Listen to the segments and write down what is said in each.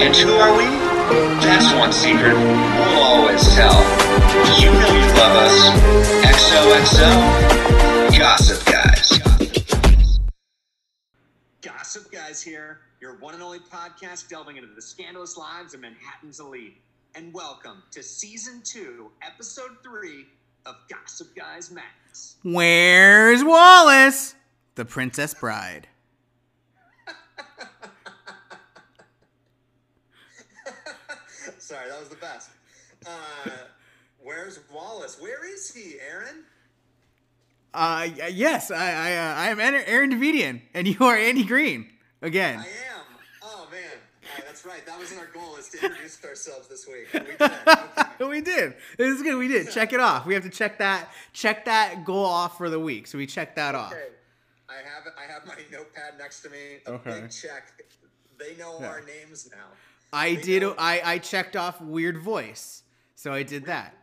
And who are we? That's one secret we'll always tell. You know you love us. XOXO. Gossip Guys. Gossip Guys here, your one and only podcast delving into the scandalous lives of Manhattan's elite. And welcome to Season 2, Episode 3 of Gossip Guys Max. Where's Wallace? The Princess Bride. Sorry, that was the best. Where's Wallace? Where is he, Aaron? Yes, I am Aaron Davidian, and you are Andy Green again. I am. Oh man, that's right. That wasn't our goal, is to introduce ourselves this week. We did. Okay. We did. This is good. We did. Check it off. We have to check that goal off for the week. So we checked that off. I have my notepad next to me. Big check. They know our names now. I checked off weird voice, so I did that.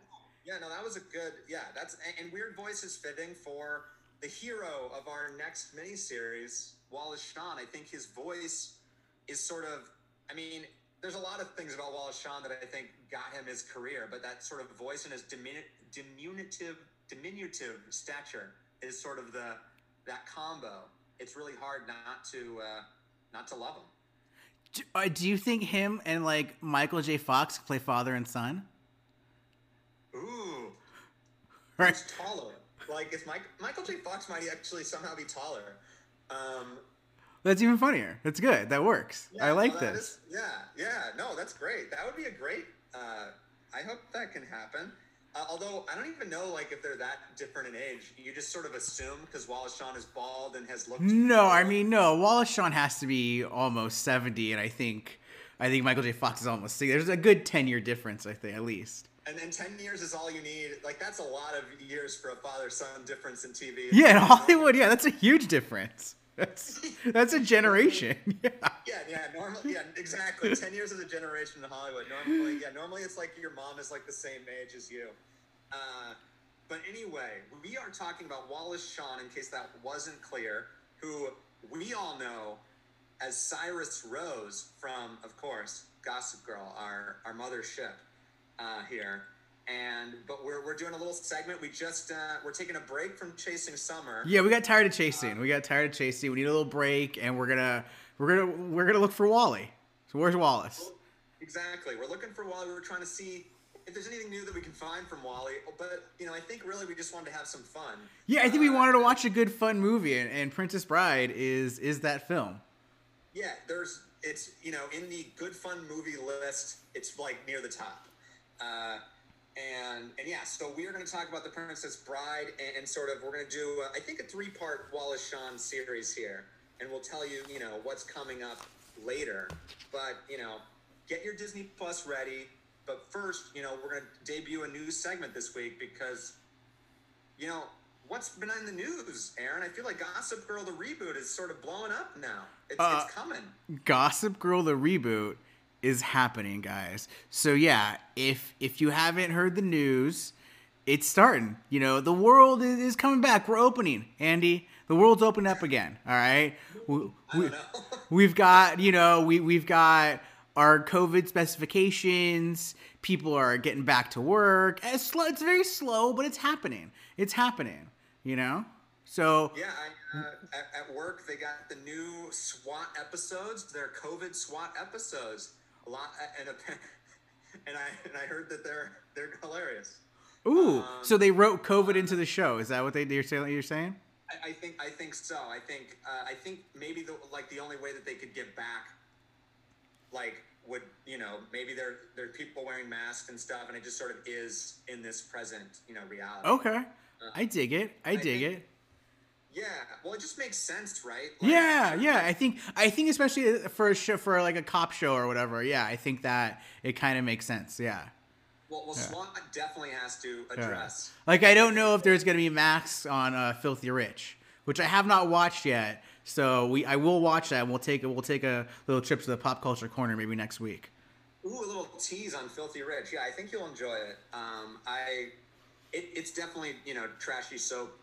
Yeah, no, that was a good. Yeah, that's and weird voice is fitting for the hero of our next miniseries, Wallace Shawn. I think his voice is sort of. I mean, there's a lot of things about Wallace Shawn that I think got him his career, but that sort of voice and his diminutive stature is sort of that combo. It's really hard not to love him. Do you think him and like Michael J. Fox play father and son? Ooh, right. Who's taller? Like if Michael J. Fox might actually somehow be taller. That's even funnier. That's good. That works. Yeah, I like this. No, that's great. That would be a great. I hope that can happen. Although I don't even know, like, if they're that different in age. You just sort of assume because Wallace Shawn is bald and has looked. No, I mean no. Wallace Shawn has to be almost 70, and I think Michael J. Fox is almost 60. There's a good 10-year difference, I think, at least. And then 10 years is all you need. Like that's a lot of years for a father-son difference in TV. Yeah, in Hollywood, yeah, that's a huge difference. That's a generation. Normally, exactly. 10 years is a generation in Hollywood. Normally it's like your mom is like the same age as you. But anyway, we are talking about Wallace Shawn, in case that wasn't clear, who we all know as Cyrus Rose from, of course, Gossip Girl, our mothership here. But we're doing a little segment. We just we're taking a break from chasing summer. Yeah, we got tired of chasing. We need a little break, and we're gonna look for Wally. So where's Wallace? Exactly. We're looking for Wally. We're trying to see if there's anything new that we can find from Wally. But I think really we just wanted to have some fun. Yeah, I think we wanted to watch a good fun movie, and Princess Bride is that film. Yeah, it's in the good fun movie list. It's like near the top. So we're going to talk about The Princess Bride and sort of we're going to do, I think, a 3-part Wallace Shawn series here. And we'll tell you, what's coming up later. But, get your Disney Plus ready. But first, we're going to debut a new segment this week because, what's been in the news, Aaron? I feel like Gossip Girl the Reboot is sort of blowing up now. It's coming. Gossip Girl the Reboot is happening, guys. So yeah, if you haven't heard the news, it's starting. The world is coming back. We're opening, Andy. The world's opened up again. All right. We've got we've got our COVID specifications. People are getting back to work. It's very slow, but it's happening. So yeah, at work they got the new SWAT episodes. They're COVID SWAT episodes. A lot, and I heard that they're hilarious. Ooh, so they wrote COVID into the show. Is that what you're saying? I think so. I think maybe the only way that they could give back, would maybe there are people wearing masks and stuff, and it just sort of is in this present reality. Okay, I dig it. I dig it. Yeah, well, it just makes sense, right? I think especially for a show, for like a cop show or whatever. Yeah, I think that it kind of makes sense. Yeah. Well, SWAT definitely has to address. Yeah. I don't know if there's going to be masks on Filthy Rich, which I have not watched yet. So I will watch that, and we'll take a little trip to the pop culture corner maybe next week. Ooh, a little tease on Filthy Rich. Yeah, I think you'll enjoy it. It's definitely trashy soap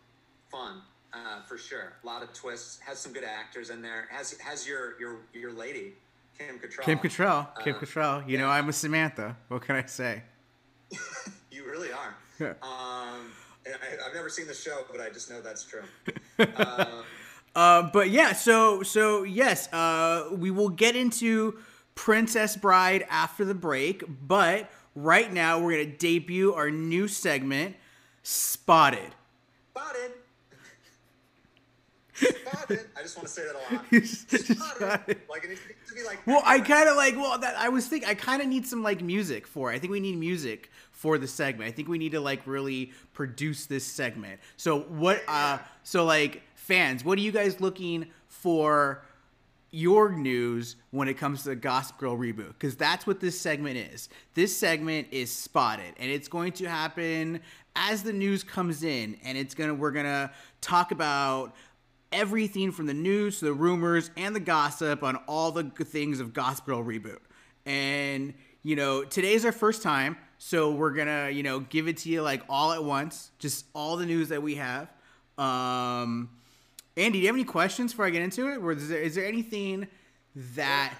fun. For sure, a lot of twists. Has some good actors in there. Has your lady Kim Cattrall. Kim Cattrall. You know, I'm a Samantha. What can I say? You really are. Yeah. And I've never seen the show, but I just know that's true. But yeah, so yes, we will get into Princess Bride after the break, but right now we're going to debut our new segment, Spotted. Spotted. Spotted. I just want to say that a lot. Spotted. Like, it needs to be like. Well, I kind of like. Well, that I was thinking. I kind of need some like music for. I think we need music for the segment. I think we need to like really produce this segment. So what? So like fans, what are you guys looking for? Your news when it comes to the Gossip Girl reboot, because that's what this segment is. This segment is Spotted, and it's going to happen as the news comes in, and it's gonna. We're gonna talk about everything from the news to the rumors and the gossip on all the things of Gossip Girl reboot. And, you know, today's our first time, so we're gonna, you know, give it to you like all at once, just all the news that we have. Andy, do you have any questions before I get into it? Or is there anything that?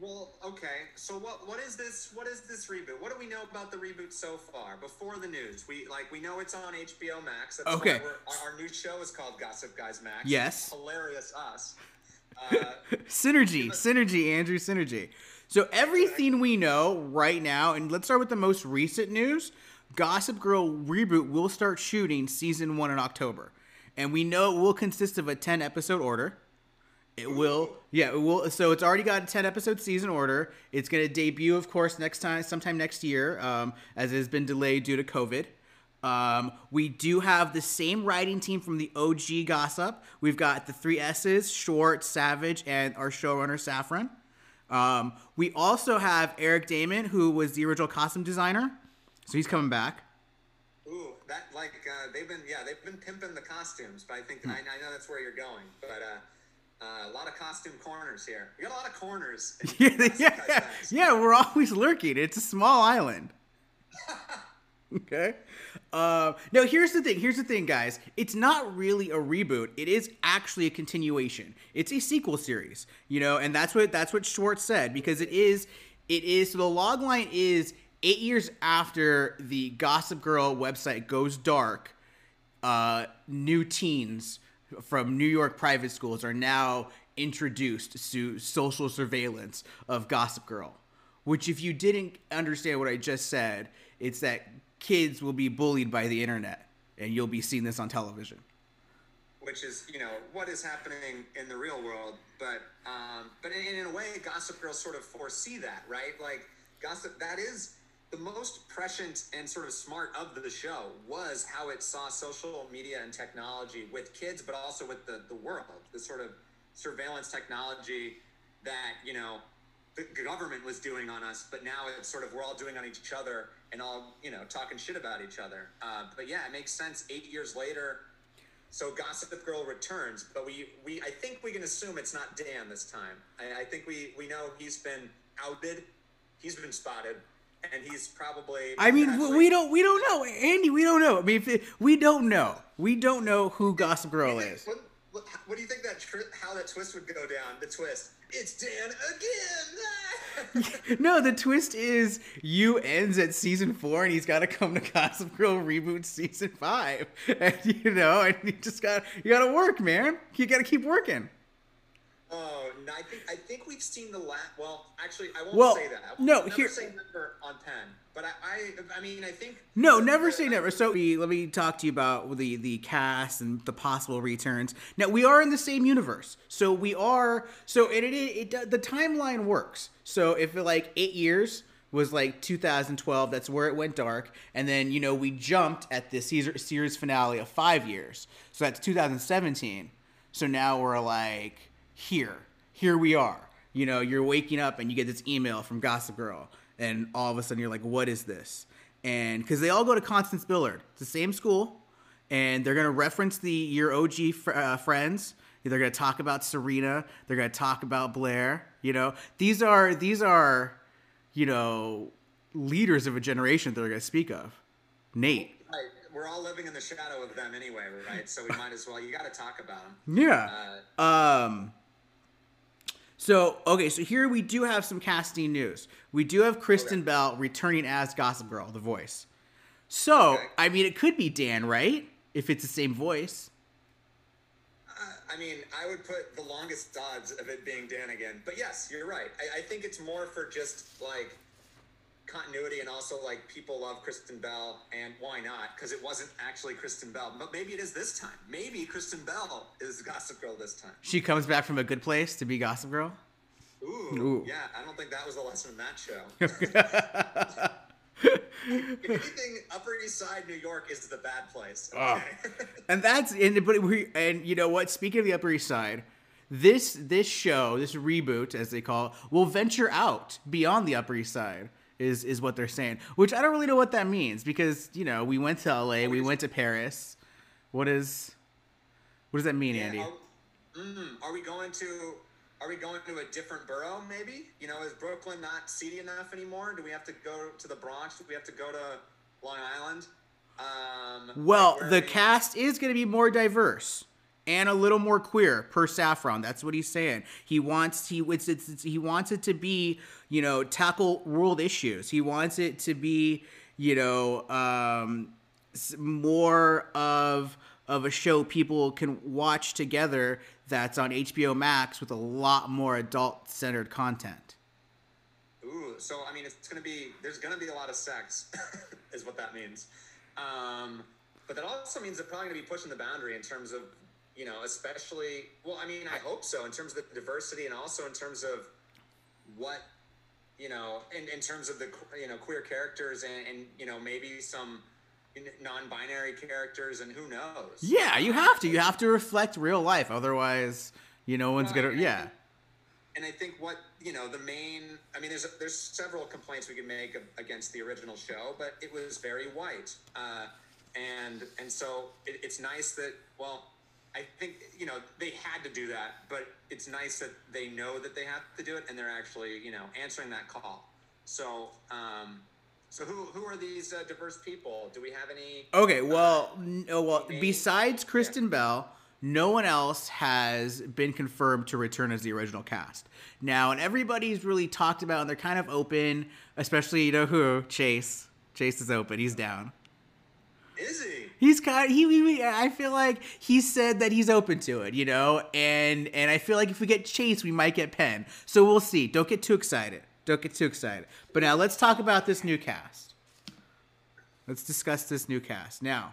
Well, okay. So what is this? What is this reboot? What do we know about the reboot so far? Before the news, we know it's on HBO Max. That's okay. Our new show is called Gossip Guys Max. Yes. Hilarious us. Synergy, Andrew, synergy. So everything we know right now, and let's start with the most recent news. Gossip Girl reboot will start shooting season 1 in October. And we know it will consist of a 10-episode order. It will. So it's already got a 10-episode season order. It's going to debut, of course, sometime next year, as it has been delayed due to COVID. We do have the same writing team from the OG Gossip. We've got the three S's, Short, Savage, and our showrunner, Saffron. We also have Eric Daman, who was the original costume designer. So he's coming back. Ooh, that like they've been pimping the costumes, but I think I know that's where you're going. But a lot of costume corners here. We got a lot of corners. Yeah, we're always lurking. It's a small island. Okay. No, here's the thing. Here's the thing, guys. It's not really a reboot. It is actually a continuation. It's a sequel series, you know, and that's what Schwartz said, because it is. So the log line is. 8 years after the Gossip Girl website goes dark, new teens from New York private schools are now introduced to social surveillance of Gossip Girl, which if you didn't understand what I just said, it's that kids will be bullied by the internet, and you'll be seeing this on television. Which is, you know, what is happening in the real world, but in a way, Gossip Girls sort of foresee that, right? Like, Gossip, that is... The most prescient and sort of smart of the show was how it saw social media and technology with kids, but also with the world, the sort of surveillance technology that, you know, the government was doing on us, but now it's sort of we're all doing on each other and all, you know, talking shit about each other. But yeah, it makes sense 8 years later. So Gossip Girl returns, but we I think we can assume it's not Dan this time. I think we know he's been outed. He's been spotted. And he's probably... I mean, we don't know. Andy, we don't know. I mean, we don't know. We don't know who Gossip Girl is. What do you think how that twist would go down? The twist. It's Dan again! No, the twist is you ends at season 4 and he's got to come to Gossip Girl reboot season 5. And, you know, and you got to work, man. You got to keep working. Oh, no, I think we've seen the last. Well, actually, I won't say that. Never say never on Penn, but I mean, I think. No, never say never. So let me talk to you about the cast and the possible returns. Now we are in the same universe, so we are. So it the timeline works. So if it, like 8 years was like 2012, that's where it went dark, and then you know we jumped at the series finale of 5 years, so that's 2017. So now we're like. Here we are. You know, you're waking up and you get this email from Gossip Girl, and all of a sudden you're like, "What is this?" And because they all go to Constance Billard, it's the same school, and they're gonna reference your OG friends. They're gonna talk about Serena. They're gonna talk about Blair. You know, these are, you know, leaders of a generation that they're gonna speak of. Nate. Right. We're all living in the shadow of them anyway, right? So we might as well. You got to talk about them. Yeah. So, okay, so here we do have some casting news. We do have Kristen Bell returning as Gossip Girl, the voice. So, I mean, it could be Dan, right? If it's the same voice. I mean, I would put the longest odds of it being Dan again. But yes, you're right. I think it's more for just, like, continuity, and also, like, people love Kristen Bell, and why not? Because it wasn't actually Kristen Bell. But maybe it is this time. Maybe Kristen Bell is Gossip Girl this time. She comes back from a good place to be Gossip Girl? Ooh. Yeah, I don't think that was a lesson in that show. If anything, Upper East Side New York is the bad place. Okay? Oh. And that's and you know what? Speaking of the Upper East Side, this show, this reboot as they call it, will venture out beyond the Upper East Side is what they're saying. Which I don't really know what that means because, you know, we went to LA, we went to Paris. What does that mean, Andy? Are we going to a different borough, maybe? You know, is Brooklyn not seedy enough anymore? Do we have to go to the Bronx? Do we have to go to Long Island? The cast is going to be more diverse and a little more queer per Saffron. That's what he's saying. He wants it to be, you know, tackle world issues. He wants it to be, you know, more of a show people can watch together that's on HBO Max with a lot more adult-centered content. Ooh, so, I mean, there's going to be a lot of sex, is what that means. But that also means they're probably going to be pushing the boundary in terms of, you know, especially, well, I mean, I hope so, in terms of the diversity and also in terms of what, you know, in terms of the, you know, queer characters and you know, maybe some non-binary characters, and who knows. Yeah, you have to reflect real life, otherwise, you know, I think what, you know, the main, I mean, there's several complaints we could make against the original show, but it was very white, and so it's nice that, well, I think, you know, they had to do that, but it's nice that they know that they have to do it and they're actually, you know, answering that call. So So who are these diverse people? Do we have any? Okay, besides Kristen Bell, no one else has been confirmed to return as the original cast. Now, and everybody's really talked about, and they're kind of open, especially, you know who? Chase. Chase is open. He's down. Is he? He's kind of, I feel like he said that he's open to it, you know? And I feel like if we get Chase, we might get Penn. So we'll see. Don't get too excited. But now let's talk about this new cast. Let's discuss this new cast. Now,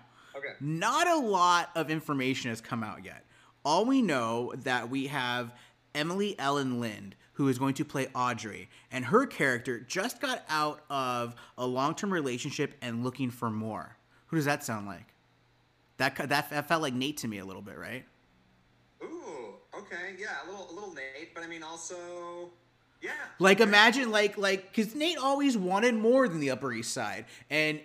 Not a lot of information has come out yet. All we know that we have Emily Alyn Lind, who is going to play Audrey. And her character just got out of a long-term relationship and looking for more. Who does that sound like? That felt like Nate to me a little bit, right? Ooh, okay. Yeah, a little Nate. But I mean, also... Yeah. Like, imagine, like, because Nate always wanted more than the Upper East Side. And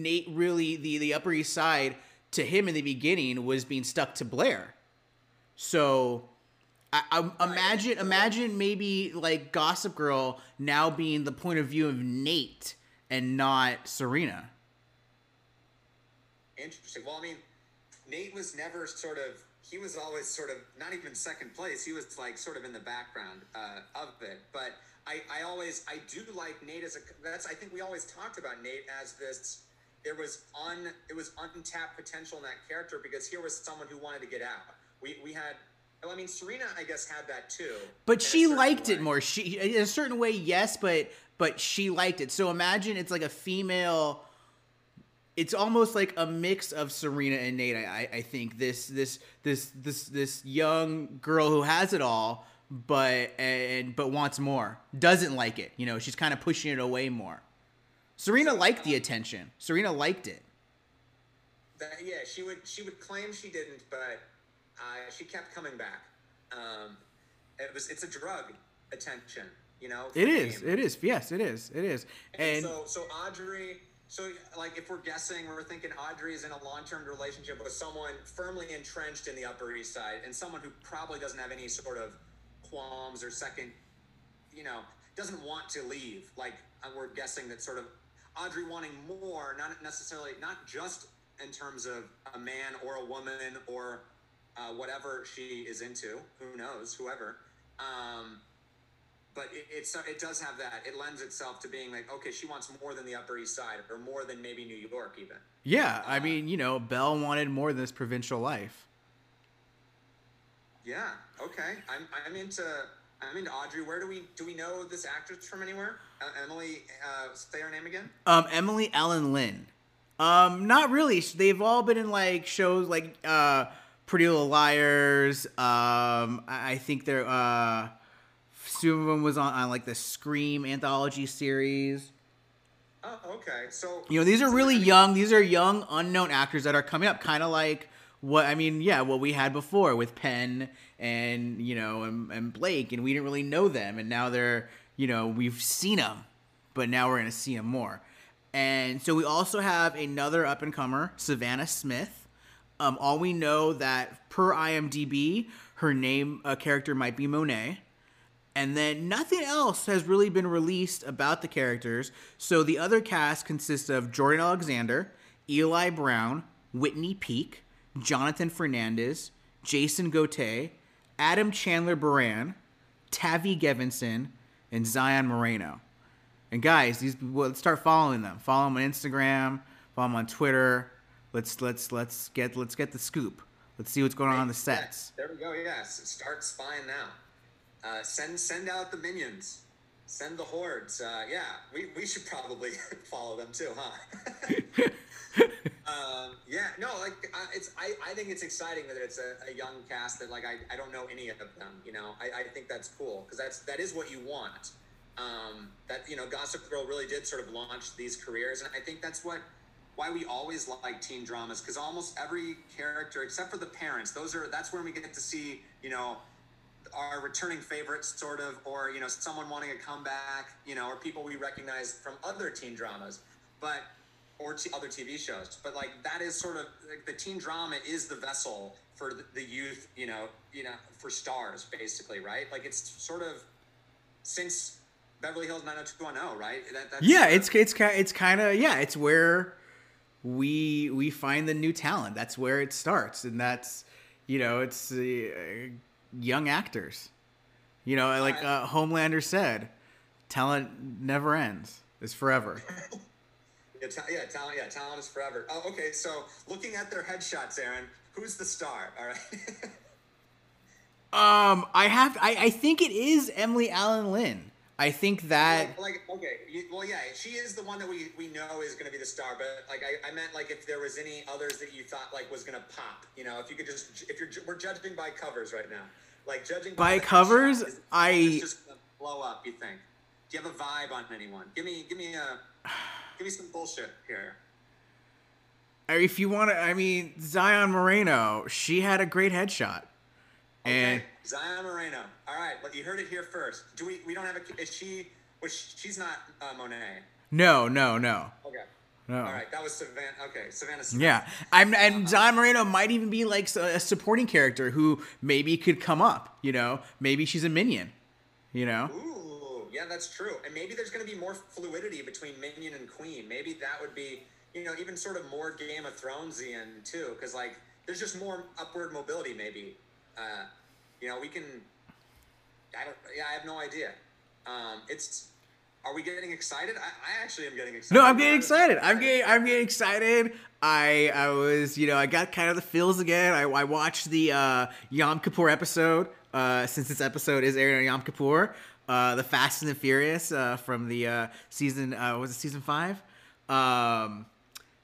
Nate really, the Upper East Side, to him in the beginning, was being stuck to Blair. So, imagine maybe, like, Gossip Girl now being the point of view of Nate and not Serena. Interesting. Well, I mean, Nate was never sort of... He was always sort of not even second place. He was like sort of in the background of it. But I do like Nate as I think we always talked about Nate as this. It was untapped potential in that character because here was someone who wanted to get out. We had, well, I mean, Serena, I guess, had that too. But she liked it more. She, in a certain way, yes, but she liked it. So imagine it's like a female. It's almost like a mix of Serena and Nate. I think this young girl who has it all, but wants more, doesn't like it. You know, she's kind of pushing it away more. Serena liked the attention. Serena liked it. Yeah, she would claim she didn't, but she kept coming back. It's a drug, attention. You know, it is. Yes, it is. And so Audrey. So, like, if we're guessing, we're thinking Audrey's in a long-term relationship with someone firmly entrenched in the Upper East Side and someone who probably doesn't have any sort of qualms or second, you know, doesn't want to leave. Like, we're guessing that sort of Audrey wanting more, not necessarily, not just in terms of a man or a woman or whatever she is into, who knows, whoever, But it does have that. It lends itself to being like, okay, she wants more than the Upper East Side, or more than maybe New York even. Yeah, I mean, you know, Bell wanted more than this provincial life. Yeah. Okay. I'm into Audrey. Where do we know this actress from anywhere? Emily, say her name again. Emily Alyn Lind. Not really. They've all been in like shows like Pretty Little Liars. I think they're some of them was on like the Scream anthology series. Oh, okay. So you know, these are really young. These are young, unknown actors that are coming up, kind of like what we had before with Penn and you know and Blake, and we didn't really know them, and now they're you know we've seen them, but now we're gonna see them more. And so we also have another up and comer, Savannah Smith. All we know that per IMDb, her name character might be Monet. And then nothing else has really been released about the characters. So the other cast consists of Jordan Alexander, Eli Brown, Whitney Peak, Jonathan Fernandez, Jason Gauté, Adam Chandler Baran, Tavi Gevinson, and Zion Moreno. And guys, let's start following them. Follow them on Instagram. Follow them on Twitter. Let's get the scoop. Let's see what's going on the sets. There we go. Yes, start spying now. Send out the minions, send the hordes. Yeah, we should probably follow them too, huh? Yeah, no, like I think it's exciting that it's a young cast that like I don't know any of them. You know, I think that's cool because that is what you want. That you know, Gossip Girl really did sort of launch these careers, and I think that's why we always like teen dramas because almost every character except for the parents, that's where we get to see you know. Our returning favorites, sort of, or you know, someone wanting a comeback, you know, or people we recognize from other teen dramas, but other TV shows. But like that is sort of like the teen drama is the vessel for the youth, you know, for stars, basically, right? Like it's sort of since Beverly Hills 90210, right? It's where we find the new talent. That's where it starts, and that's you know, it's the. Young actors, you know, like Homelander said, talent never ends; it's forever. Talent is forever. Oh, okay. So, looking at their headshots, Aaron, who's the star? All right. I think it is Emily Alyn Lind. I think that. She is the one that we know is going to be the star. But like, I meant like if there was any others that you thought like was going to pop, you know, if you could just we're judging by covers right now, like judging by covers, it's just going to blow up. You think? Do you have a vibe on anyone? Give me some bullshit here. If you want to, I mean, Zion Moreno, she had a great headshot. Okay, Zion Moreno. All right, you heard it here first. Do we don't have a... She's not Monet. No. Okay. No. All right, that was Savannah. Okay, Savannah Smith. Yeah, and Zion Moreno might even be like a supporting character who maybe could come up, you know? Maybe she's a minion, you know? Ooh, yeah, that's true. And maybe there's going to be more fluidity between minion and queen. Maybe that would be, you know, even sort of more Game of Thronesian, too, because, like, there's just more upward mobility, maybe. You know, we can. I have no idea. Are we getting excited? I actually am getting excited. No, I'm getting excited. I'm getting excited. I was, you know, I got kind of the feels again. I watched the Yom Kippur episode. Since this episode is airing on Yom Kippur, the Fast and the Furious from the season. Was it season 5?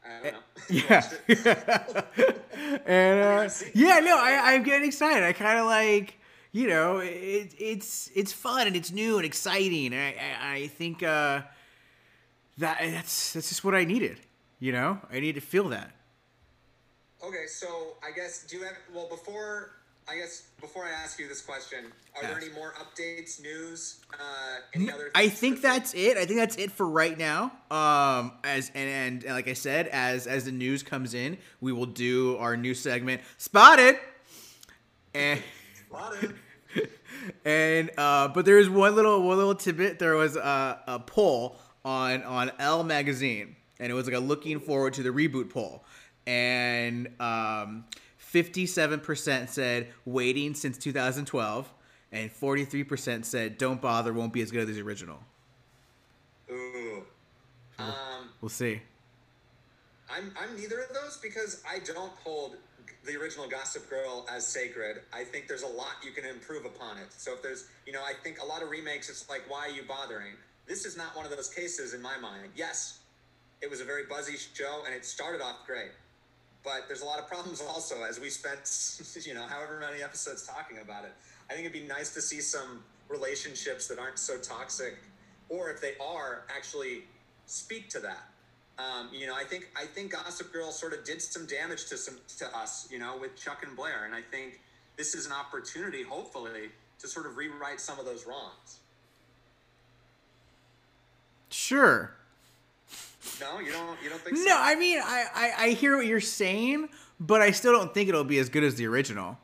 I don't know. I'm getting excited. I kind of like, you know, it's fun and it's new and exciting. And I think that's just what I needed. You know, I need to feel that. Okay, so I guess before I ask you this question, are there any more updates, news, any other things? I think that's it. I think that's it for right now. And like I said, as the news comes in, we will do our new segment, Spotted. But there is one little tidbit. There was a poll on Elle magazine, and it was like a looking forward to the reboot poll, and 57% said waiting since 2012, and 43% said don't bother, won't be as good as the original. Ooh. We'll see. I'm neither of those because I don't hold the original Gossip Girl as sacred. I think there's a lot you can improve upon it. So if there's, you know, I think a lot of remakes, it's like, why are you bothering? This is not one of those cases in my mind. Yes, it was a very buzzy show and it started off great. But there's a lot of problems also as we spent, you know, however many episodes talking about it. I think it'd be nice to see some relationships that aren't so toxic, or if they are, actually speak to that. You know, I think Gossip Girl sort of did some damage to us, you know, with Chuck and Blair. And I think this is an opportunity, hopefully, to sort of rewrite some of those wrongs. Sure. No, you don't think so? No, I mean, I hear what you're saying, but I still don't think it'll be as good as the original.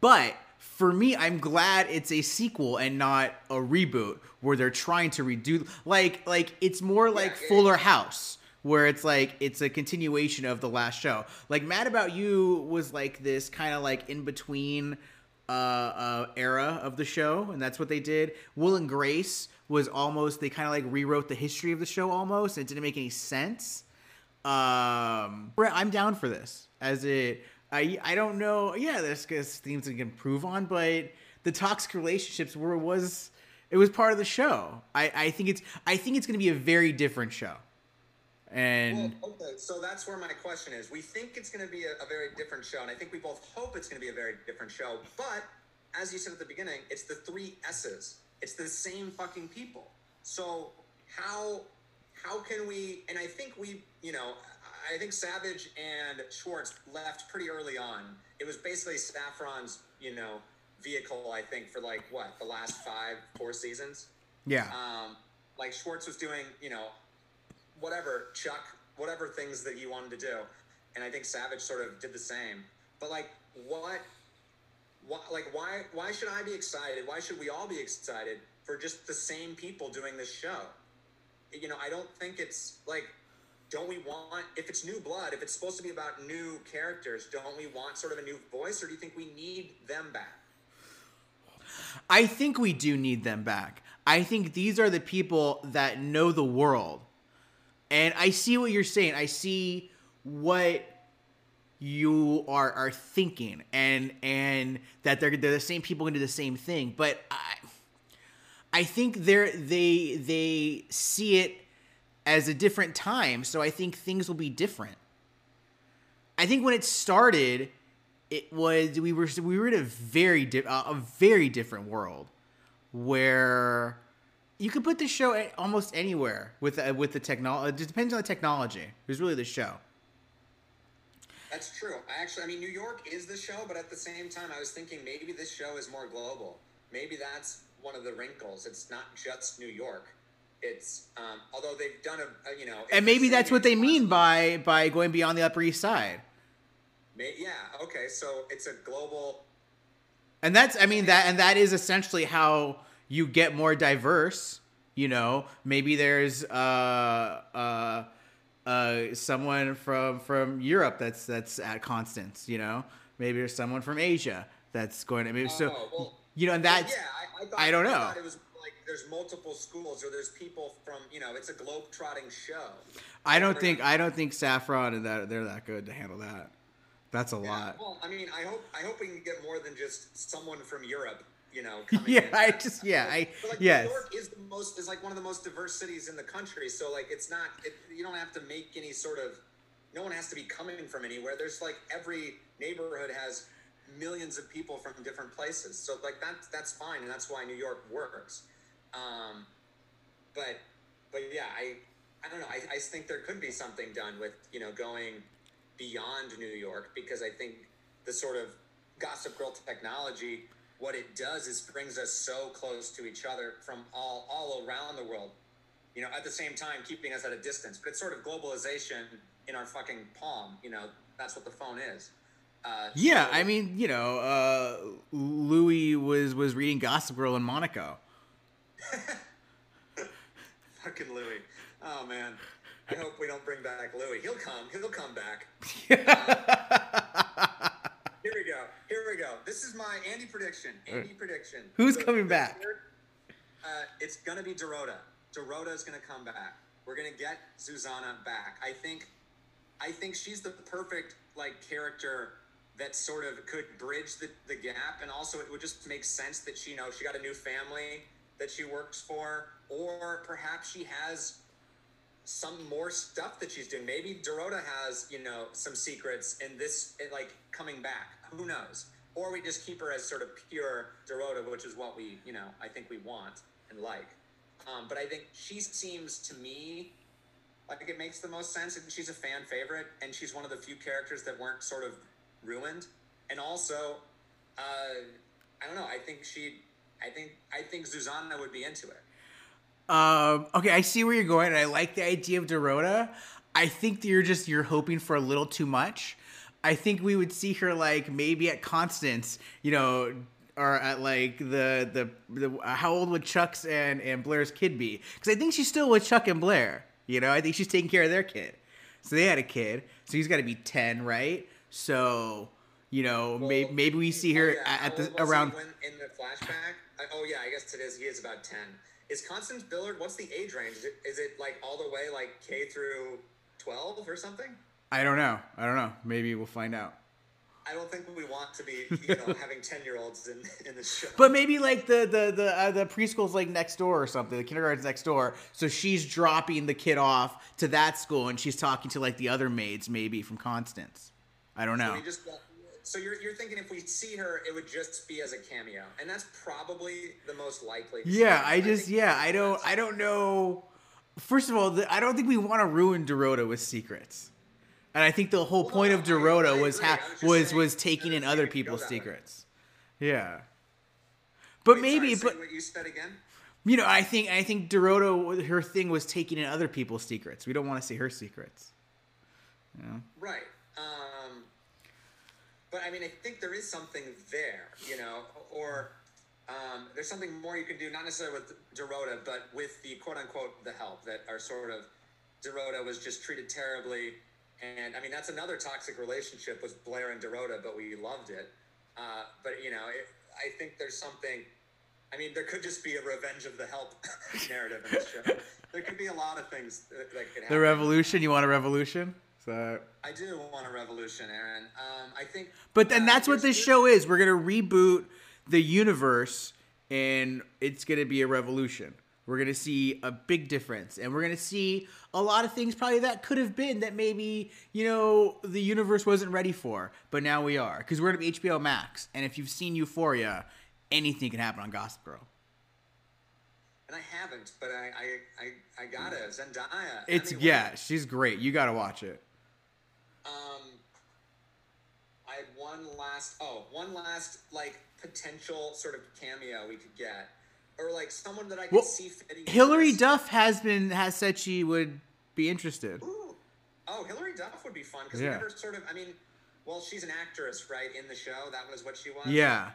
But for me, I'm glad it's a sequel and not a reboot where they're trying to redo, like it's more like Fuller House, where it's like it's a continuation of the last show. Like Mad About You was like this kind of like in between era of the show, and that's what they did. Will and Grace was almost, they kind of like rewrote the history of the show almost, and it didn't make any sense. I'm down for this. I don't know. Yeah, there's things we can improve on, but the toxic relationships was part of the show. I think it's going to be a very different show. And well, okay, so that's where my question is. We think it's going to be a very different show, and I think we both hope it's going to be a very different show. But as you said at the beginning, it's the three S's. It's the same fucking people. So how can we? And I think we, you know, I think Savage and Schwartz left pretty early on. It was basically Saffron's, you know, vehicle. I think for like what, the last four seasons. Yeah. Like Schwartz was doing, you know, whatever, Chuck, whatever things that he wanted to do. And I think Savage sort of did the same. But like, why should I be excited? Why should we all be excited for just the same people doing this show? You know, I don't think it's like, don't we want, if it's new blood, if it's supposed to be about new characters, don't we want sort of a new voice, or do you think we need them back? I think we do need them back. I think these are the people that know the world. And I see what you're saying. I see what you are thinking, and that they're the same people can do the same thing. But I think they see it as a different time, so I think things will be different. I think when it started, it was we were in a very different world where. You could put this show almost anywhere with the technology. It just depends on the technology. It's really the show. That's true. I mean, New York is the show, but at the same time, I was thinking maybe this show is more global. Maybe that's one of the wrinkles. It's not just New York. It's although they've done a you know, and maybe that's what they mean by going beyond the Upper East Side. Yeah. Okay. So it's a global. And that's that is essentially how. You get more diverse, you know. Maybe there's someone from Europe that's at Constance, you know. Maybe there's someone from Asia that's going to. Maybe you know, and that's I don't know. I thought it was like there's multiple schools, or there's people from, you know. It's a globe-trotting show. I don't think Saffron and that they're that good to handle that. That's a lot. Well, I mean, I hope we can get more than just someone from Europe. You know, New York is like one of the most diverse cities in the country. So like, it's not, you don't have to make any sort of, no one has to be coming from anywhere. There's like every neighborhood has millions of people from different places. So like that's fine. And that's why New York works. But yeah, I don't know. I think there could be something done with, you know, going beyond New York, because I think the sort of Gossip Girl technology, what it does is brings us so close to each other from all around the world, you know, at the same time, keeping us at a distance. But it's sort of globalization in our fucking palm. You know, that's what the phone is. Yeah. So, I mean, you know, Louis was reading Gossip Girl in Monaco. Fucking Louis. Oh man. I hope we don't bring back Louis. He'll come back. Here we go. This is my Andy prediction. Who's coming back? It's going to be Dorota. Dorota's going to come back. We're going to get Zuzana back. I think she's the perfect character that sort of could bridge the gap, and also it would just make sense that she knows she got a new family that she works for, or perhaps she has some more stuff that she's doing. Maybe Dorota has, some secrets in this, coming back. Who knows? Or we just keep her as sort of pure Dorota, which is what we, I think we want and like. But I think she seems to me like it makes the most sense. And she's a fan favorite, and she's one of the few characters that weren't sort of ruined. And also, I don't know. I think Zuzana would be into it. Okay, I see where you're going, and I like the idea of Dorota. I think that you're hoping for a little too much. I think we would see her maybe at Constance, or at the how old would Chuck's and Blair's kid be? Because I think she's still with Chuck and Blair. I think she's taking care of their kid. So they had a kid. So he's got to be 10, right? So maybe we see her at the around in the flashback. I guess it is. He is about 10. Is Constance Billard, what's the age range? Is it all the way K through 12 or something? I don't know. Maybe we'll find out. I don't think we want to be having 10-year-olds in the show. But maybe the preschool's next door or something. The kindergarten's next door. So she's dropping the kid off to that school, and she's talking to the other maids maybe from Constance. I don't know. So you're thinking if we see her, it would just be as a cameo, and that's probably the most likely. Yeah, I don't know. First of all, I don't think we want to ruin Dorota with secrets, and I think the whole point of Dorota was taking in other people's secrets. Way. Yeah, but wait, maybe. Sorry, but what you said again. I think Dorota, her thing was taking in other people's secrets. We don't want to see her secrets. Right. But I think there is something there, or there's something more you can do, not necessarily with Dorota, but with the quote-unquote the help that are sort of Dorota was just treated terribly. And, that's another toxic relationship was Blair and Dorota, but we loved it. I think there's something – there could just be a revenge of the help narrative in this show. There could be a lot of things that could happen. The revolution? You want a revolution? So. I do want a revolution, Aaron. I think, but then that's what this show is. We're gonna reboot the universe, and it's gonna be a revolution. We're gonna see a big difference, and we're gonna see a lot of things probably that could have been that maybe the universe wasn't ready for, but now we are because we're gonna be HBO Max, and if you've seen Euphoria, anything can happen on Gossip Girl. And I haven't, but I gotta Zendaya. It's anyway. Yeah, she's great. You gotta watch it. I had one last potential sort of cameo we could get, or someone that I could see fitting. Hilary Duff has said she would be interested. Ooh. Oh, Hilary Duff would be fun because we never sort of. She's an actress, right? In the show, that was what she was. Yeah.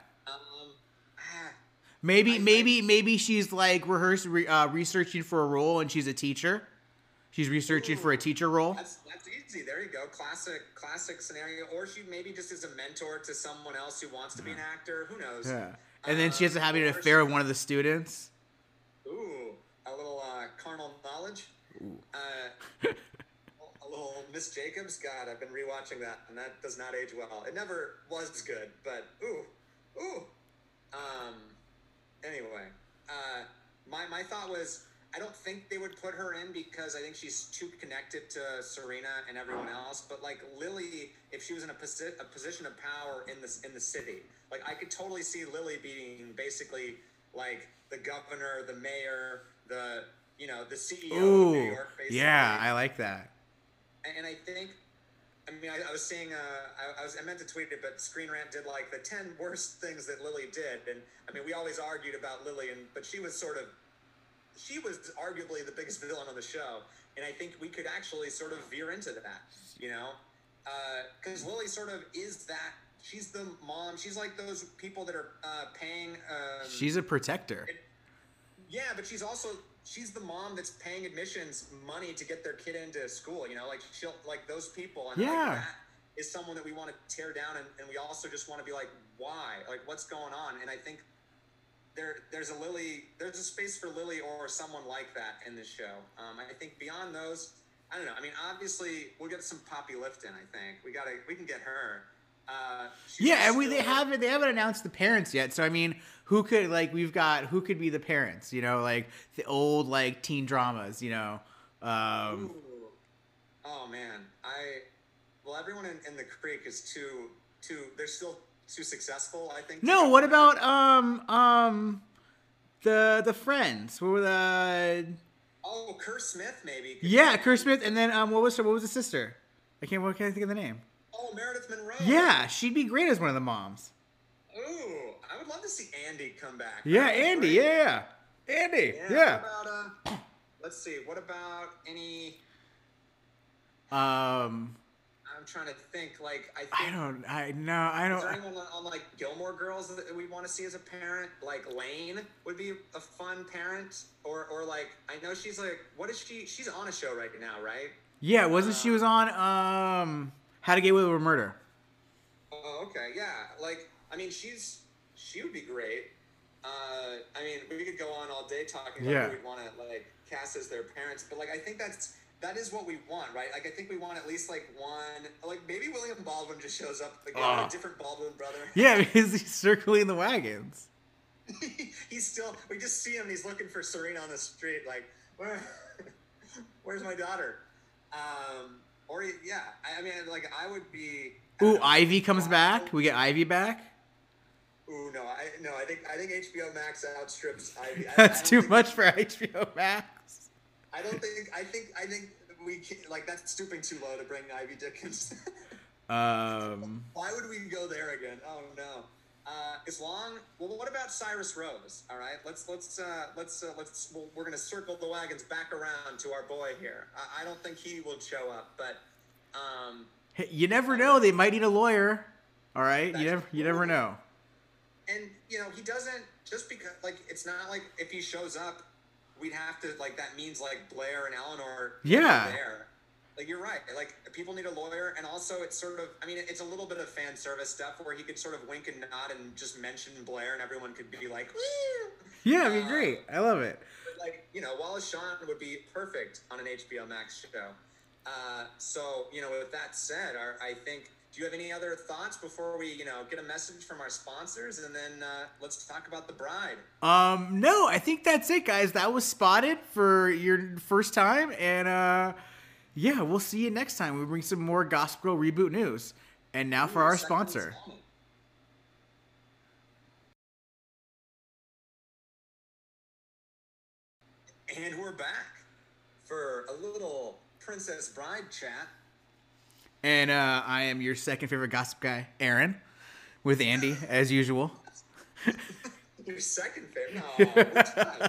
Maybe she's researching for a role, and she's a teacher. She's researching for a teacher role. That's easy. There you go. Classic scenario. Or she maybe just is a mentor to someone else who wants to be an actor. Who knows? Yeah. And then she has to have an affair with one of the students. Ooh, a little carnal knowledge. Ooh. A little Miss Jacobs. God, I've been rewatching that, and that does not age well. It never was good, but ooh. Anyway, my thought was, I don't think they would put her in because I think she's too connected to Serena and everyone else. But Lily, if she was in a position of power in the city, I could totally see Lily being basically the governor, the mayor, the the CEO of New York. Basically. Yeah, I like that. And I think. I was seeing. I meant to tweet it, but Screen Rant did the 10 worst things that Lily did, and we always argued about Lily, but she was arguably the biggest villain on the show, and I think we could actually sort of veer into that, because Lily sort of is that. She's the mom. She's those people that are paying. She's a protector. But she's also. She's the mom that's paying admissions money to get their kid into school, those people. And yeah. That is someone that we want to tear down, and we also just want to be like, why? Like, what's going on? And I think there's a space for Lily or someone like that in this show. I think beyond those, I don't know. I mean, obviously, we'll get some Poppy Lifton, I think. We can get her. They haven't announced the parents yet. So I mean, who could be the parents? You know, like the old like teen dramas. You know. Oh man, everyone in the Creek is too. They're still too successful, I think. No, what about the friends? What were the? Oh, Kerr Smith maybe. Yeah, Kerr Smith, and then what was the sister? I can't think of the name. Oh, Meredith Monroe. Yeah, she'd be great as one of the moms. Ooh, I would love to see Andy come back. Yeah, Andy. Yeah. What about any? I'm trying to think. Is there anyone on like Gilmore Girls that we want to see as a parent? Like Lane would be a fun parent, or like I know she's like, what is she? She's on a show right now, right? Yeah, she was on How to Get Away with Murder. Oh, okay, yeah. Like, I mean, she would be great. I mean, we could go on all day talking about who we'd want to like cast as their parents, but like I think that is what we want, right? Like, I think we want at least like one. Like, maybe William Baldwin just shows up again, a different Baldwin brother. Yeah, because he's circling the wagons. We just see him. And he's looking for Serena on the street. Like, where's my daughter? I would be. Ooh, Ivy comes back. We get Ivy back. Ooh, no. I think HBO Max outstrips Ivy. That's too much for HBO Max. I think we can, like, that's stooping too low to bring Ivy Dickens. Why would we go there again? Oh no. What about Cyrus Rose? All right, we're gonna circle the wagons back around to our boy here. I don't think he will show up, but you never know. They might need a lawyer. All right, you never know. And you know, he doesn't just because like it's not like if he shows up, we'd have to like that means like Blair and Eleanor. Yeah. Are there. Like, you're right. Like, people need a lawyer. And also, it's sort of, I mean, it's a little bit of fan service stuff where he could sort of wink and nod and just mention Blair and everyone could be like, woo! Yeah, it'd be great. I love it. But like, you know, Wallace Shawn would be perfect on an HBO Max show. So, you know, with that said, I think, do you have any other thoughts before we, you know, get a message from our sponsors? And then let's talk about The Bride. No, I think that's it, guys. That was Spotted for your first time. And, yeah, we'll see you next time. We'll bring some more Gossip Girl Reboot news. And now for our sponsor. And we're back for a little Princess Bride chat. And I am your second favorite gossip guy, Aaron, with Andy, as usual. Your second favorite? Oh,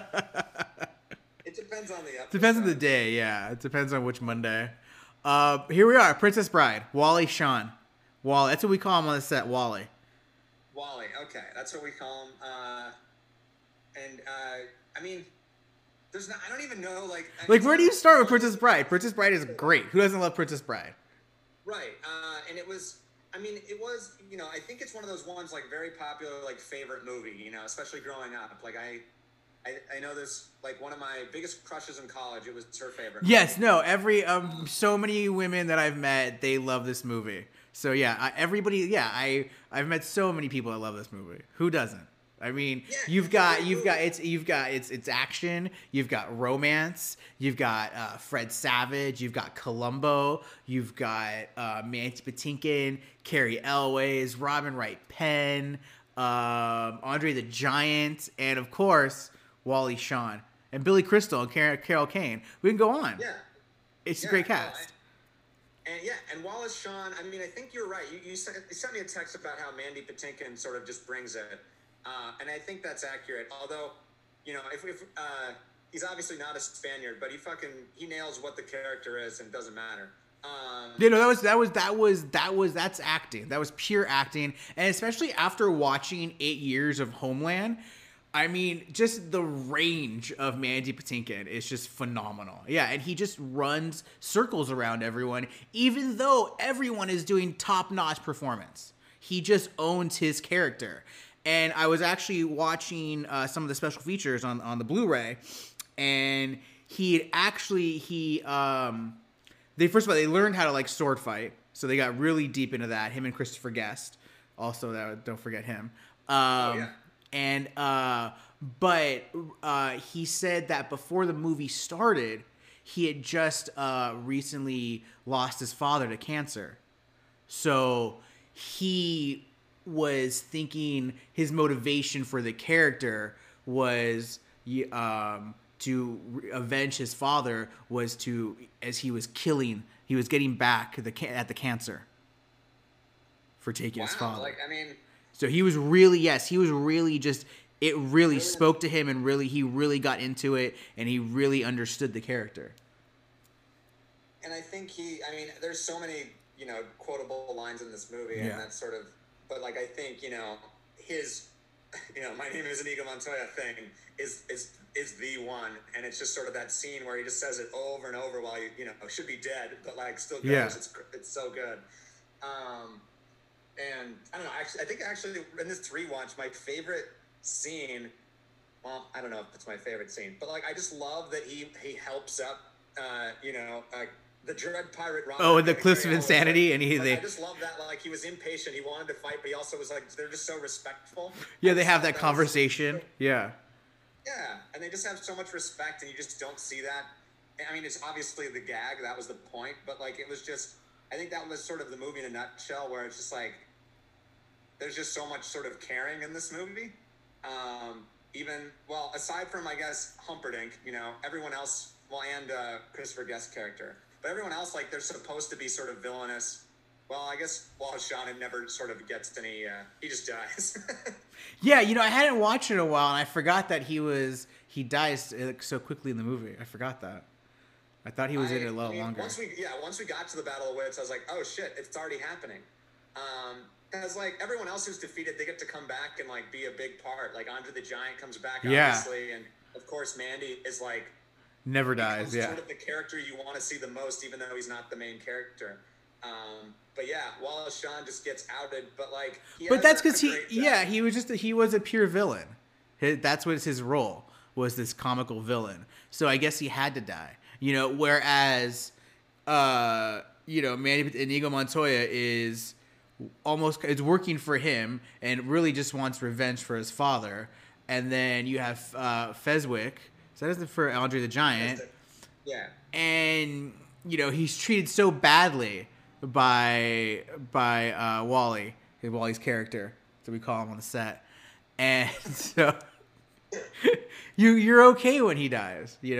it depends on the episode. Depends on the day, yeah. It depends on which Monday. Here we are, Princess Bride, Wally Shawn. Wally, that's what we call him on the set, Wally. Wally, okay, that's what we call him. I mean, there's not. I don't even know, like. Like, where do you start with Princess Bride? Princess Bride is great. Who doesn't love Princess Bride? Right, and it was. I mean, it was. You know, I think it's one of those ones like very popular, like favorite movie. You know, especially growing up, like I know this, like, one of my biggest crushes in college, it was her favorite. Yes, no, every, so many women that I've met, they love this movie. So, yeah, I've met so many people that love this movie. Who doesn't? I mean, yeah, it's action, you've got romance, you've got, Fred Savage, you've got Columbo, you've got, Mandy Patinkin, Carrie Elways, Robin Wright Penn, Andre the Giant, and of course, Wally Shawn and Billy Crystal and Carol Kane. We can go on. Yeah, it's a great cast. And Wallace Shawn. I mean, I think you're right. You sent me a text about how Mandy Patinkin sort of just brings it, and I think that's accurate. Although, you know, if he's obviously not a Spaniard, but he nails what the character is, and it doesn't matter. You know, that's acting. That was pure acting, and especially after watching 8 years of Homeland. I mean, just the range of Mandy Patinkin is just phenomenal. Yeah, and he just runs circles around everyone, even though everyone is doing top-notch performance. He just owns his character. And I was actually watching some of the special features on the Blu-ray, and they learned how to like sword fight, so they got really deep into that. Him and Christopher Guest, also don't forget him. But he said that before the movie started, he had just recently lost his father to cancer, so he was thinking his motivation for the character was to avenge his father was to, as he was getting back at the cancer for taking his father. Like, I mean, so he was really, it really spoke to him, and he really got into it, and he really understood the character. And I think there's so many, quotable lines in this movie, and that's sort of, but like, I think, his, my name is Inigo Montoya thing is the one, and it's just sort of that scene where he just says it over and over while you should be dead, but like still goes. Yeah. It's so good. And I don't know, I think in this rewatch, my favorite scene, well, I don't know if it's my favorite scene, but like I just love that he helps up, the Dread Pirate Robert. Oh, and the Cliffs of Insanity, and I just love that. Like, he was impatient, he wanted to fight, but he also was like, they're just so respectful. Yeah, they have that conversation. Yeah, and they just have so much respect, and you just don't see that. I mean, it's obviously the gag, that was the point, but like, it was just, I think that was sort of the movie in a nutshell, where it's just like, there's just so much sort of caring in this movie. Aside from, I guess, Humperdinck, everyone else, and Christopher Guest character, but everyone else, like, they're supposed to be sort of villainous. Well, I guess Wallace Shawn never sort of gets any, he just dies. Yeah, I hadn't watched it in a while, and I forgot that he dies so quickly in the movie. I forgot that. I thought he was in it a lot longer. Once we got to the Battle of Wits, I was like, oh shit, it's already happening. Because like everyone else who's defeated, they get to come back and like be a big part. Like Andre the Giant comes back, obviously, and of course Mandy is like, never dies. Yeah, sort of the character you want to see the most, even though he's not the main character. But yeah, Wallace Shawn just gets outed, but like, that's because he was a pure villain. That's what his role was, this comical villain. So I guess he had to die, whereas, Mandy Inigo Montoya is almost, it's working for him and really just wants revenge for his father. And then you have, Fezzik. So that isn't for Andre the Giant. Yeah. And, he's treated so badly by Wally's character, so we call him on the set, and so you're okay when he dies, it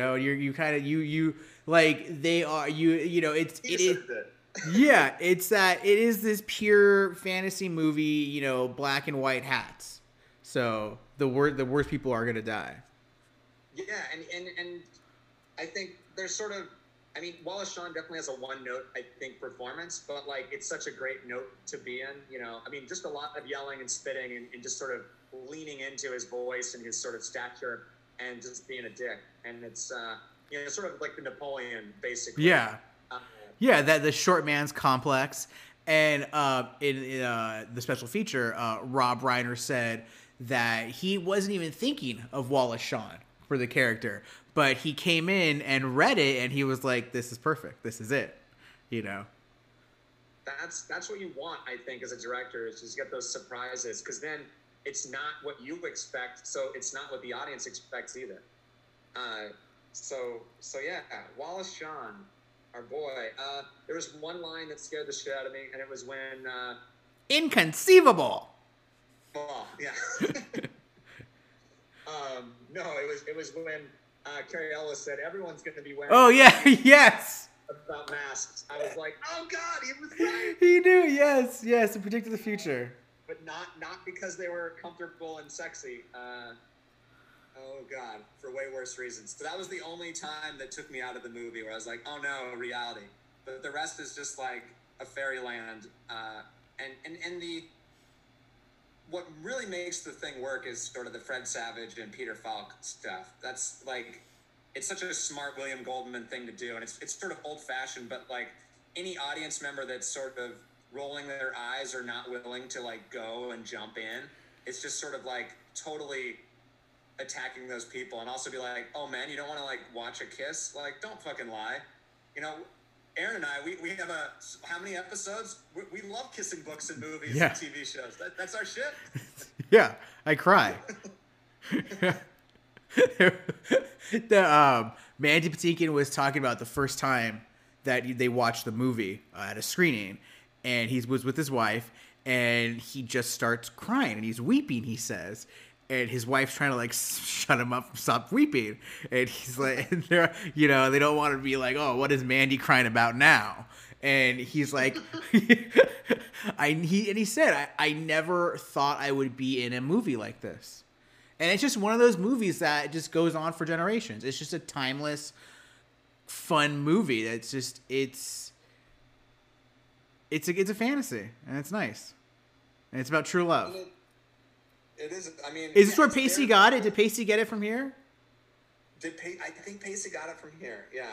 is this pure fantasy movie, black and white hats, so the worst people are gonna die. Yeah, and I think there's sort of, Wallace Shawn definitely has a one-note, I think, performance, but, like, it's such a great note to be in, just a lot of yelling and spitting and just sort of leaning into his voice and his sort of stature and just being a dick. And it's, sort of like the Napoleon, basically. Yeah. That the short man's complex. And in the special feature, Rob Reiner said that he wasn't even thinking of Wallace Shawn for the character, but he came in and read it and he was like, this is perfect. This is it. That's what you want, I think, as a director, is just get those surprises, because then it's not what you expect, so it's not what the audience expects either. So Wallace Shawn, our boy. There was one line that scared the shit out of me, and it was when inconceivable. Oh, yeah. No, it was when Carrie Ellis said everyone's going to be wearing. Oh yeah, yes. About masks, I was like, oh god, he was right. He knew, yes, and predicted the future. But not because they were comfortable and sexy. Oh god, for way worse reasons. So that was the only time that took me out of the movie, where I was like, oh no, reality. But the rest is just like a fairyland, and the. what really makes the thing work is sort of the Fred Savage and Peter Falk stuff. That's like, it's such a smart William Goldman thing to do. And it's sort of old fashioned, but like any audience member that's sort of rolling their eyes or not willing to like go and jump in, it's just sort of like totally attacking those people. And also be like, oh man, you don't want to like watch a kiss? Like, don't fucking lie. You know, Aaron and I, we have a, how many episodes? We love kissing books and movies and TV shows. That's our shit. Yeah, I cry. Mandy Patinkin was talking about the first time that they watched the movie at a screening, and he was with his wife, and he just starts crying, and he's weeping, he says. And his wife's trying to like shut him up, stop weeping. And he's like, and they're, you know, they don't want to be like, oh, what is Mandy crying about now? And he's like, he said, I never thought I would be in a movie like this. And it's just one of those movies that just goes on for generations. It's just a timeless, fun movie. That's just, it's a fantasy, and it's nice. And it's about true love. It is. I mean, is this where Pacey got it? Did Pacey get it from here? I think Pacey got it from here. Yeah.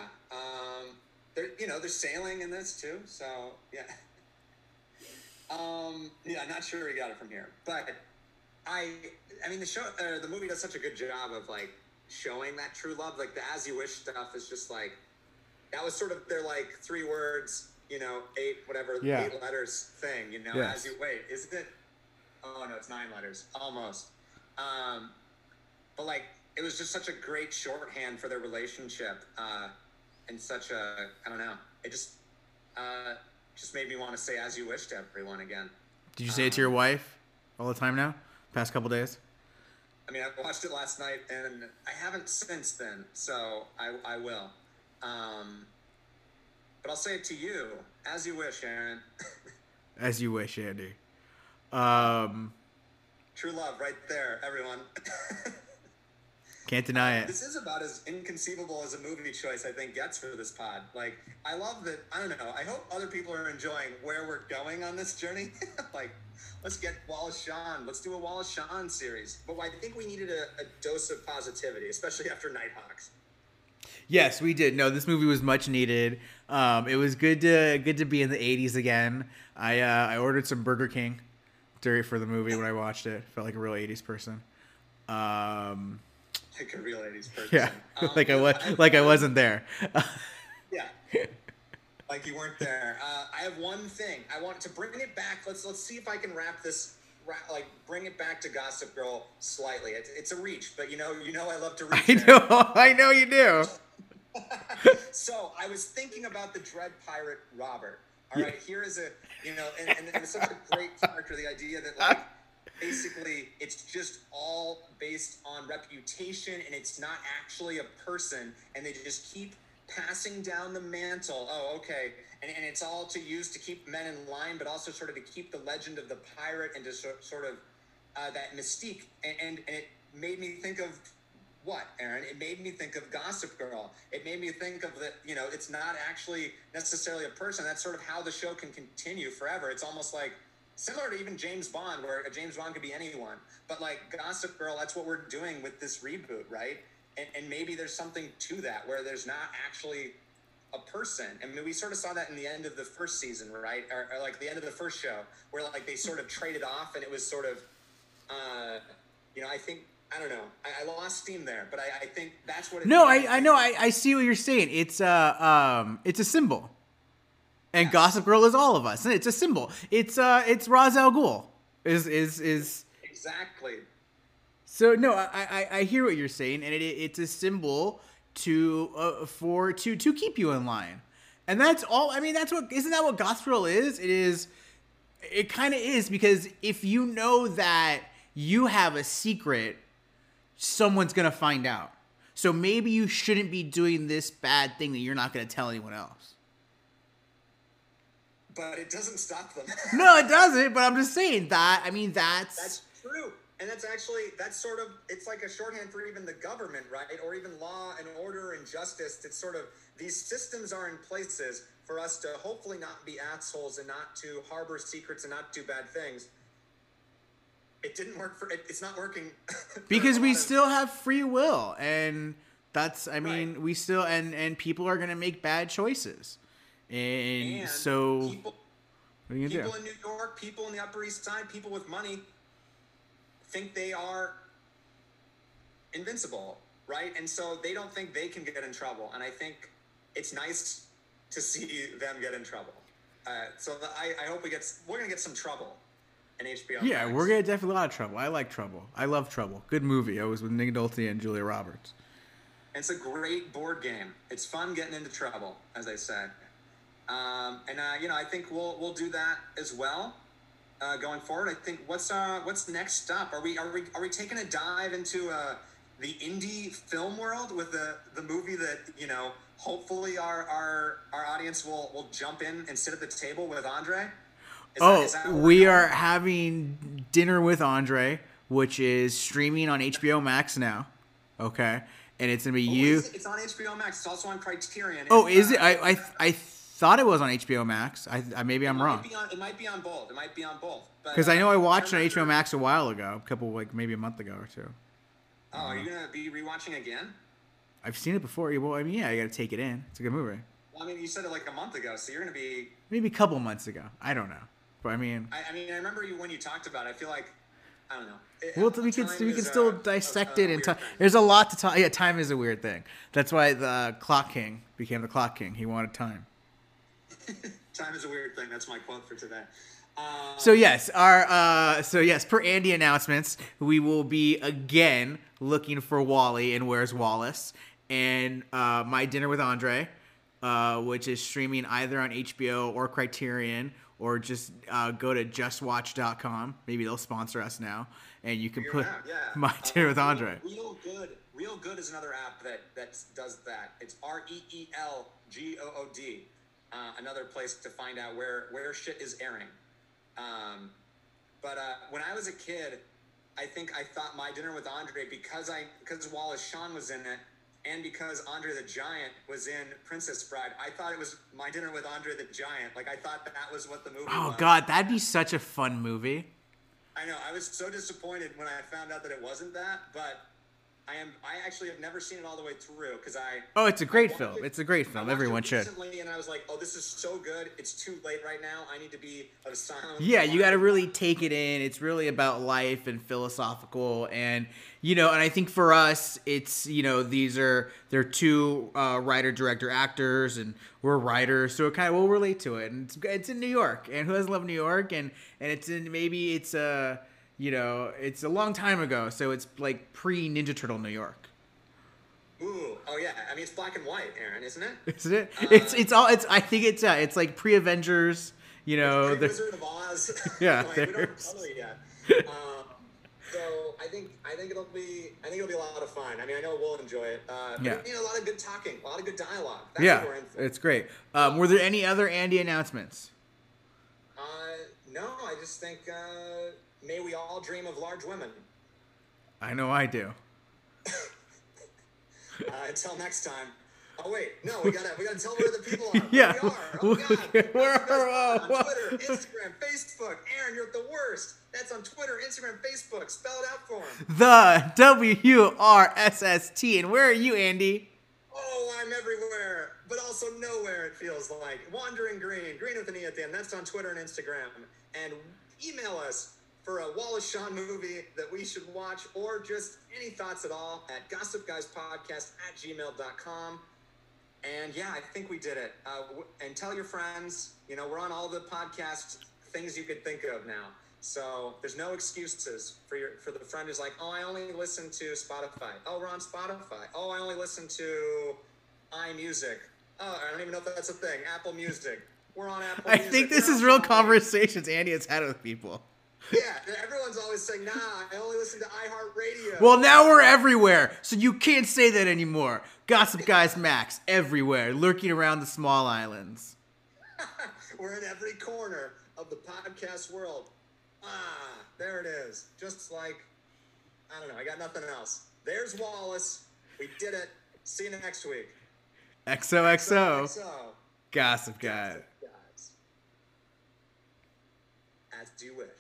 There's sailing in this too. So yeah. Not sure he got it from here, but I mean, the show, the movie does such a good job of like showing that true love. Like the "as you wish" stuff is just like that was sort of their like 3 words, you know, 8 letters thing. You know, yes. As you wait, isn't it? Oh, no, it's 9 letters. Almost. But, like, it was just such a great shorthand for their relationship. And such a, I don't know. It just made me want to say as you wish to everyone again. Did you say it to your wife all the time now? Past couple days? I mean, I watched it last night, and I haven't since then. So I will. But I'll say it to you. As you wish, Aaron. As you wish, Andy. True love right there, everyone. Can't deny it. This is about as inconceivable as a movie choice I think gets for this pod. Like, I love that. I don't know. I hope other people are enjoying where we're going on this journey. Like, let's get Wallace Shawn. Let's do a Wallace Shawn series. But I think we needed a dose of positivity, especially after Nighthawks. Yes, we did. No, this movie was much needed. It was good to be in the 80s again. I ordered some Burger King for the movie when I watched it. Felt like a real 80s person. Like a real 80s person. Yeah. I wasn't there. Yeah. Like you weren't there. I have one thing. I want to bring it back. Let's see if I can wrap this, like bring it back to Gossip Girl slightly. It's a reach, but you know I love to reach. I know you do. So I was thinking about the Dread Pirate Robert. All right, here is a, and it's such a great character, the idea that, like, basically it's just all based on reputation and it's not actually a person and they just keep passing down the mantle. Oh, okay. And it's all to use to keep men in line, but also sort of to keep the legend of the pirate and to sort of that mystique. And it made me think of what, Aaron? It made me think of Gossip Girl. It made me think of that, it's not actually necessarily a person. That's sort of how the show can continue forever. It's almost like similar to even James Bond, where a James Bond could be anyone. But like Gossip Girl, that's what we're doing with this reboot, right? And maybe there's something to that where there's not actually a person. I mean, we sort of saw that in the end of the first season, right? Or like the end of the first show, where like they sort of traded off and it was sort of, I think. I don't know. I lost steam there, but I think that's what it is. No, I know. I see what you're saying. It's a symbol. And yes. Gossip Girl is all of us. It's a symbol. It's Ra's al Ghul. Is exactly. So no, I hear what you're saying, and it's a symbol to keep you in line. And that's all. I mean, isn't that what Gossip Girl is? It is. It kind of is, because if you know that you have a secret, someone's going to find out. So maybe you shouldn't be doing this bad thing that you're not going to tell anyone else. But it doesn't stop them. No, it doesn't. But I'm just saying that. I mean, that's true. And that's sort of, it's like a shorthand for even the government, right? Or even law and order and justice. It's sort of, these systems are in places for us to hopefully not be assholes and not to harbor secrets and not do bad things. it didn't work for it's not working because we still have free will, and that's I mean we still and people are gonna make bad choices, and so what are you gonna do? People in New York, people in the Upper East Side, people with money think they are invincible, right? And so they don't think they can get in trouble. And I think it's nice to see them get in trouble. So I hope we're going to get some trouble in HBO. Yeah, Max. We're going to definitely a lot of trouble. I like Trouble. I love Trouble. Good movie. It was with Inigo Montoya and Julia Roberts. It's a great board game. It's fun getting into trouble, as I said. I think we'll do that as well. Going forward, I think what's next up? Are we taking a dive into the indie film world with the movie that hopefully our audience will jump in and sit at the table with Andre? We are having Dinner with Andre, which is streaming on HBO Max now. Okay, and it's gonna be It's on HBO Max. It's also on Criterion. Oh, is it? I thought it was on HBO Max. Maybe I'm wrong. It might be on both. It might be on both. Because I know I watched it on HBO Max a while ago, maybe a month ago or two. Oh, are you gonna be rewatching again? I've seen it before. Well, I gotta take it in. It's a good movie. Well, you said it like a month ago, so you're gonna be maybe a couple months ago. I don't know, but I remember you when you talked about it. I feel like I don't know. We can still dissect it and talk. There's a lot to talk. Yeah, time is a weird thing. That's why the Clock King became the Clock King. He wanted time. Time is a weird thing. That's my quote for today. So yes, per Andy announcements, we will be again looking for Wally and Where's Wallace, and My Dinner with Andre, which is streaming either on HBO or Criterion, or just go to justwatch.com. Maybe they'll sponsor us now, and you can My Dinner with Andre. Real Good is another app that does that. It's ReelGood. Another place to find out where shit is airing. When I was a kid, I think I thought My Dinner with Andre, because Wallace Shawn was in it, and because Andre the Giant was in Princess Bride, I thought it was My Dinner with Andre the Giant. Like, I thought that was what the movie was. Oh, God, that'd be such a fun movie. I know. I was so disappointed when I found out that it wasn't that, but I actually have never seen it all the way through because I. Oh, it's a great film. It's a great film. Everyone should. And I was like, "Oh, this is so good. It's too late right now. I need to be of silence." Yeah, you got to really take it in. It's really about life and philosophical, and and I think for us, it's they're two writer, director, actors, and we're writers, so it kind of will relate to it. And it's in New York, and who doesn't love New York? And it's in maybe it's a. It's a long time ago, so it's like pre-Ninja Turtle New York. Ooh, oh yeah. It's black and white, Aaron, isn't it? Isn't it? I think it's like pre-Avengers, It's Wizard of Oz. Yeah. We don't know yet. So I think it'll be a lot of fun. I know we'll enjoy it. A lot of good talking, a lot of good dialogue. That's what we're in for. It's great. Were there any other Andy announcements? No, I just think. May we all dream of large women. I know I do. Until next time. Oh wait, no, we gotta tell where the people are. Yeah. We are. Oh God. On Twitter, Instagram, Facebook. Aaron, you're the worst. That's on Twitter, Instagram, Facebook. Spell it out for him. The WRSST. And where are you, Andy? Oh, I'm everywhere, but also nowhere. It feels like Wandering Green with an E at the end. That's on Twitter and Instagram. And email us for a Wallace Shawn movie that we should watch, or just any thoughts at all, at gossipguyspodcast@gmail.com. And yeah, I think we did it. And tell your friends, we're on all the podcast things you could think of now. So there's no excuses for the friend who's like, oh, I only listen to Spotify. Oh, we're on Spotify. Oh, I only listen to iMusic. Oh, I don't even know if that's a thing. Apple Music. We're on Apple Music. I think this is real conversations Andy has had with people. Yeah, everyone's always saying, nah, I only listen to iHeartRadio. Well, now we're everywhere, so you can't say that anymore. Gossip Guys Max, everywhere, lurking around the small islands. We're in every corner of the podcast world. Ah, there it is. Just like, I don't know, I got nothing else. There's Wallace. We did it. See you next week. XOXO. Gossip Guys. As do it.